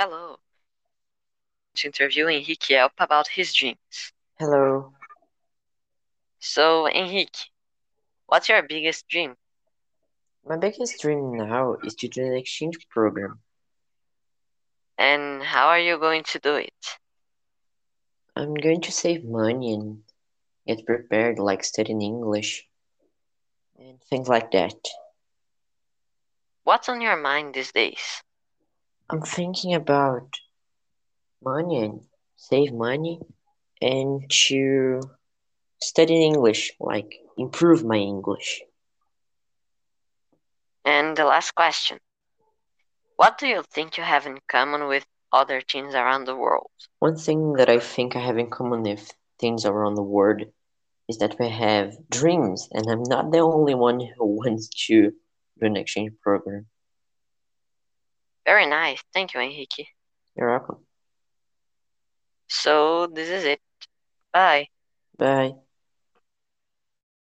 Hello. To interview Henrique Elp about his dreams. Hello. So, Henrique, what's your biggest dream? My biggest dream now is to do an exchange program. And how are you going to do it? I'm going to save money and get prepared, like studying English and things like that. What's on your mind these days? I'm thinking about money and save money and to study English, like improve my English. And the last question. What do you think you have in common with other teens around the world? One thing that I think I have in common with teens around the world is that we have dreams, and I'm not the only one who wants to do an exchange program. Very nice. Thank you, Henrique. You're welcome. So, this is it. Bye. Bye.